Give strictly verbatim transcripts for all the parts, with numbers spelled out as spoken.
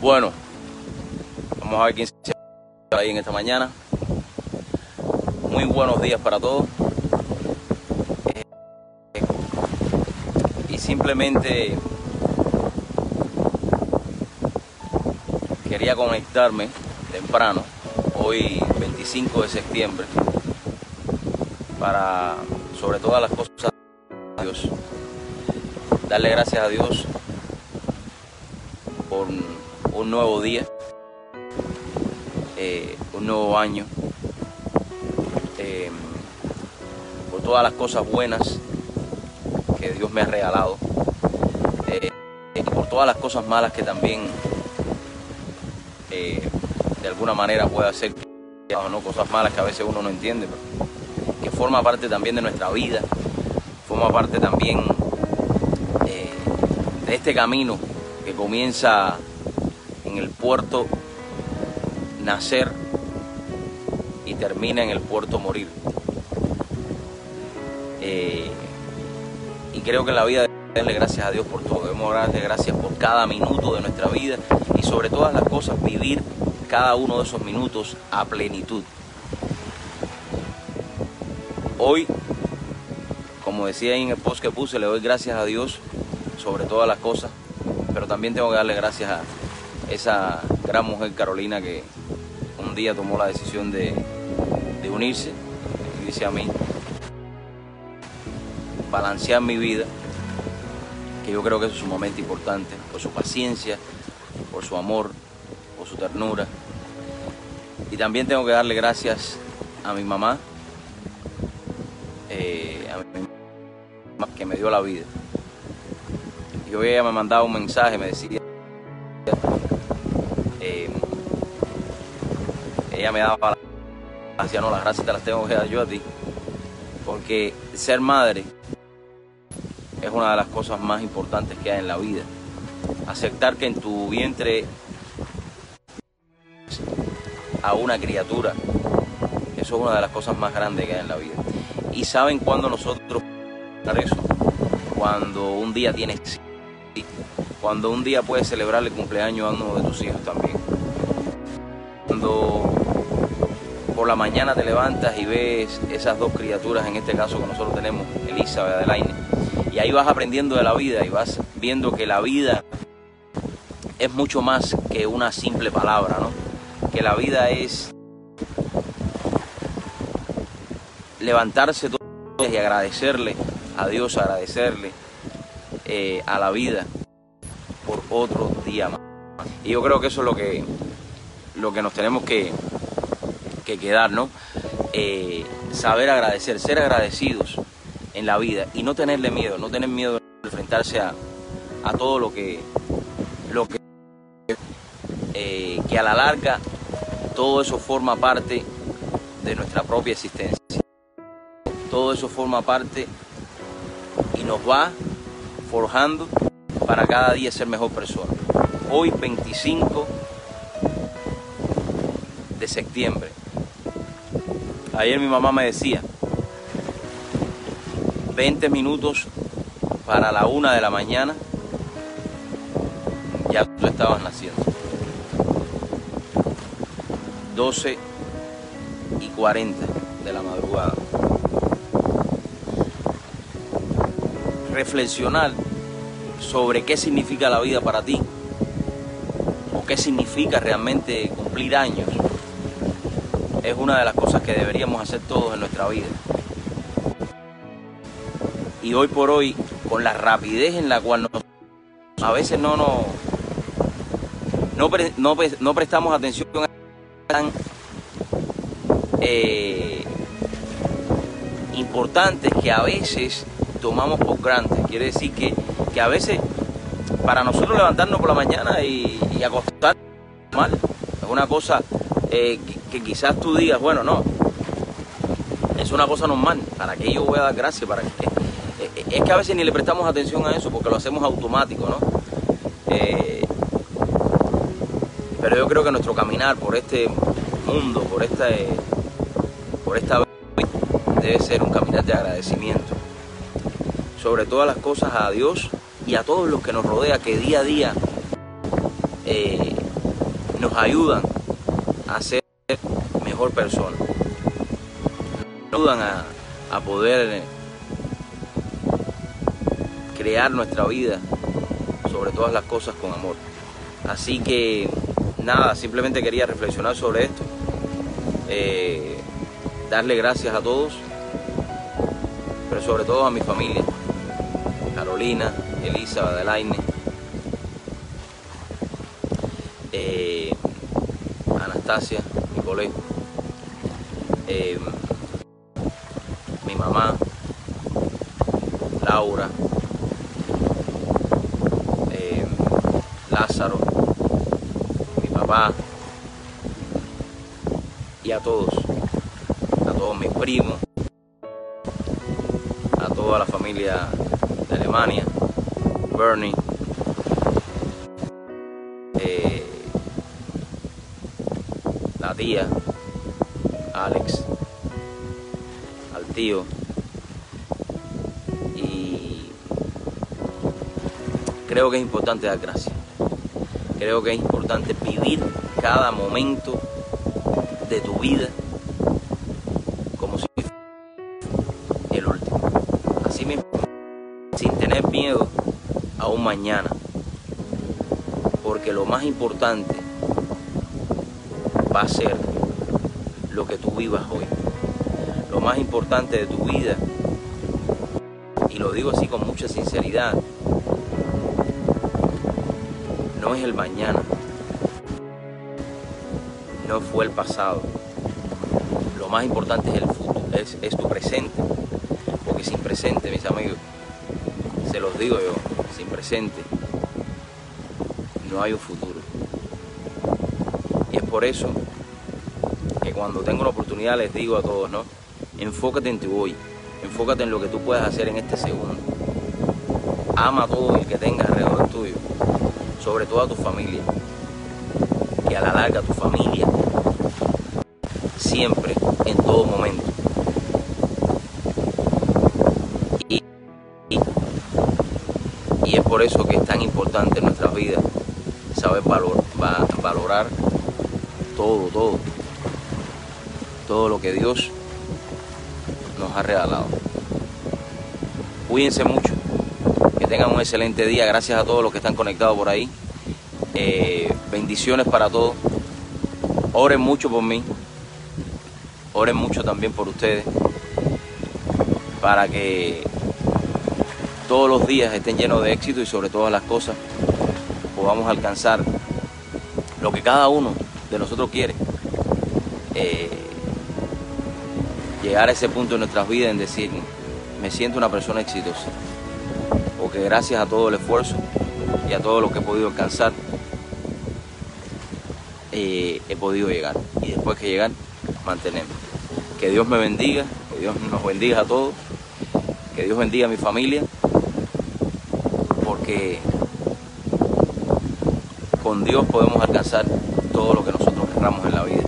Bueno, vamos a ver quién se va ahí en esta mañana. Muy buenos días para todos. Eh, y simplemente quería conectarme temprano, hoy veinticinco de septiembre, para, sobre todas las cosas, a Dios. Darle gracias a Dios por un nuevo día, eh, un nuevo año, eh, por todas las cosas buenas que Dios me ha regalado, eh, y por todas las cosas malas que también eh, de alguna manera puede hacer, ¿no? Cosas malas que a veces uno no entiende, pero que forma parte también de nuestra vida, forma parte también eh, de este camino que comienza en el puerto nacer y termina en el puerto morir. Eh, y creo que en la vida debemos darle gracias a Dios por todo, debemos darle gracias por cada minuto de nuestra vida y sobre todas las cosas vivir cada uno de esos minutos a plenitud. Hoy, como decía en el post que puse, le doy gracias a Dios sobre todas las cosas, pero también tengo que darle gracias a esa gran mujer Carolina que un día tomó la decisión de, de unirse, y dice a mí, balancear mi vida, que yo creo que eso es sumamente importante, por su paciencia, por su amor, por su ternura. Y también tengo que darle gracias a mi mamá, eh, a mi mamá que me dio la vida. Y hoy ella me mandaba un mensaje, me decía, Eh, ella me daba las gracias, no, las gracias te las tengo que dar yo a ti, porque ser madre es una de las cosas más importantes que hay en la vida. Aceptar que en tu vientre a una criatura, eso es una de las cosas más grandes que hay en la vida. Y saben cuando nosotros eso, cuando un día tienes, cuando un día puedes celebrar el cumpleaños a uno de tus hijos también. Cuando por la mañana te levantas y ves esas dos criaturas, en este caso que nosotros tenemos, Elizabeth Adeline. Y ahí vas aprendiendo de la vida y vas viendo que la vida es mucho más que una simple palabra, ¿no? Que la vida es levantarse todos los días y agradecerle a Dios, agradecerle eh, a la vida por otro día más. Y yo creo que eso es lo que, lo que nos tenemos que, que quedar, ¿no? Eh, saber agradecer, ser agradecidos en la vida y no tenerle miedo, no tener miedo de enfrentarse a, a todo lo que, lo que, eh, que a la larga todo eso forma parte de nuestra propia existencia. Todo eso forma parte y nos va forjando para cada día ser mejor persona. Hoy veinticinco de septiembre. Ayer mi mamá me decía, veinte minutos para la una de la mañana, ya tú estabas naciendo. doce y cuarenta de la madrugada. Reflexionar sobre qué significa la vida para ti, o qué significa realmente cumplir años, es una de las cosas que deberíamos hacer todos en nuestra vida. Y hoy por hoy, con la rapidez en la cual nos, a veces no, no, no, pre, no, no prestamos atención a tan eh, importantes que a veces tomamos por grandes. Quiere decir que que a veces para nosotros levantarnos por la mañana y, y acostarnos mal es una cosa eh, que, que quizás tú digas, bueno, no, es una cosa normal, ¿para qué yo voy a dar gracias? ¿Para qué? Es que a veces ni le prestamos atención a eso porque lo hacemos automático, ¿no? Eh, pero yo creo que nuestro caminar por este mundo, por esta, eh, por esta vida, debe ser un caminar de agradecimiento. Sobre todas las cosas a Dios y a todos los que nos rodea, que día a día eh, nos ayudan a ser mejor persona, nos ayudan a, a poder crear nuestra vida sobre todas las cosas con amor. Así que nada, simplemente quería reflexionar sobre esto, eh, darle gracias a todos, pero sobre todo a mi familia, Carolina, Elizabeth, Adeline, eh, Anastasia, Nicole, eh, mi mamá, Laura, eh, Lázaro, mi papá, y a todos, a todos mis primos, a toda la familia de Alemania, Bernie, eh, la tía, Alex, al tío, y creo que es importante dar gracias, creo que es importante vivir cada momento de tu vida como si fuera el último, así mismo, sin tener miedo a un mañana, porque lo más importante va a ser lo que tú vivas hoy. Lo más importante de tu vida, y lo digo así con mucha sinceridad, no es el mañana, no fue el pasado, lo más importante es el futuro, es, es tu presente, porque sin presente, mis amigos, se los digo yo, sin presente no hay un futuro. Y es por eso que cuando tengo la oportunidad les digo a todos, ¿no? Enfócate en tu hoy, enfócate en lo que tú puedas hacer en este segundo. Ama a todo el que tengas alrededor tuyo, sobre todo a tu familia, que a la larga tu familia siempre, en todo momento, y, y Y es por eso que es tan importante en nuestras vidas saber valor, va, valorar todo, todo, todo lo que Dios nos ha regalado. Cuídense mucho, que tengan un excelente día. Gracias a todos los que están conectados por ahí. Eh, bendiciones para todos. Oren mucho por mí. Oren mucho también por ustedes, para que todos los días estén llenos de éxito y sobre todas las cosas podamos alcanzar lo que cada uno de nosotros quiere, eh, llegar a ese punto en nuestras vidas en decir, me siento una persona exitosa, porque gracias a todo el esfuerzo y a todo lo que he podido alcanzar, eh, he podido llegar, y después que llegar, mantenerme. Que Dios me bendiga, que Dios nos bendiga a todos, que Dios bendiga a mi familia, porque con Dios podemos alcanzar todo lo que nosotros queramos en la vida.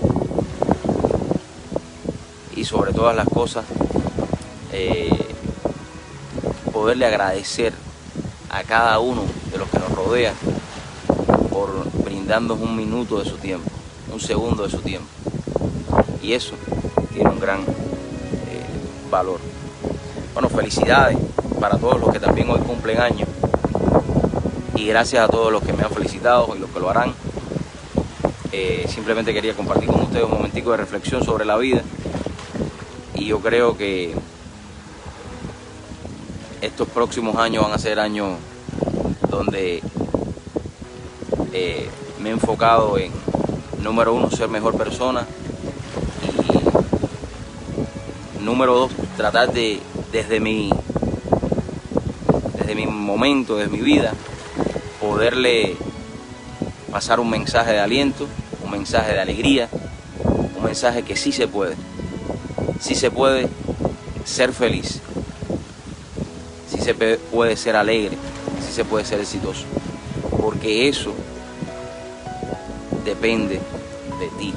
Y sobre todas las cosas, eh, poderle agradecer a cada uno de los que nos rodea por brindarnos un minuto de su tiempo, un segundo de su tiempo. Y eso tiene un gran eh, valor. Bueno, felicidades para todos los que también hoy cumplen años. Y gracias a todos los que me han felicitado y los que lo harán. Eh, simplemente quería compartir con ustedes un momentico de reflexión sobre la vida. Y yo creo que estos próximos años van a ser años donde eh, me he enfocado en, número uno, ser mejor persona. Y número dos, tratar de, desde mi, desde mi momento, desde mi vida, poderle pasar un mensaje de aliento, un mensaje de alegría, un mensaje que sí se puede, sí se puede ser feliz, sí se puede ser alegre, sí se puede ser exitoso, porque eso depende de ti.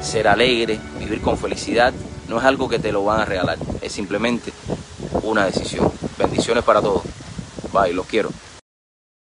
Ser alegre, vivir con felicidad, no es algo que te lo van a regalar, es simplemente una decisión. Bendiciones para todos. Bye, los quiero.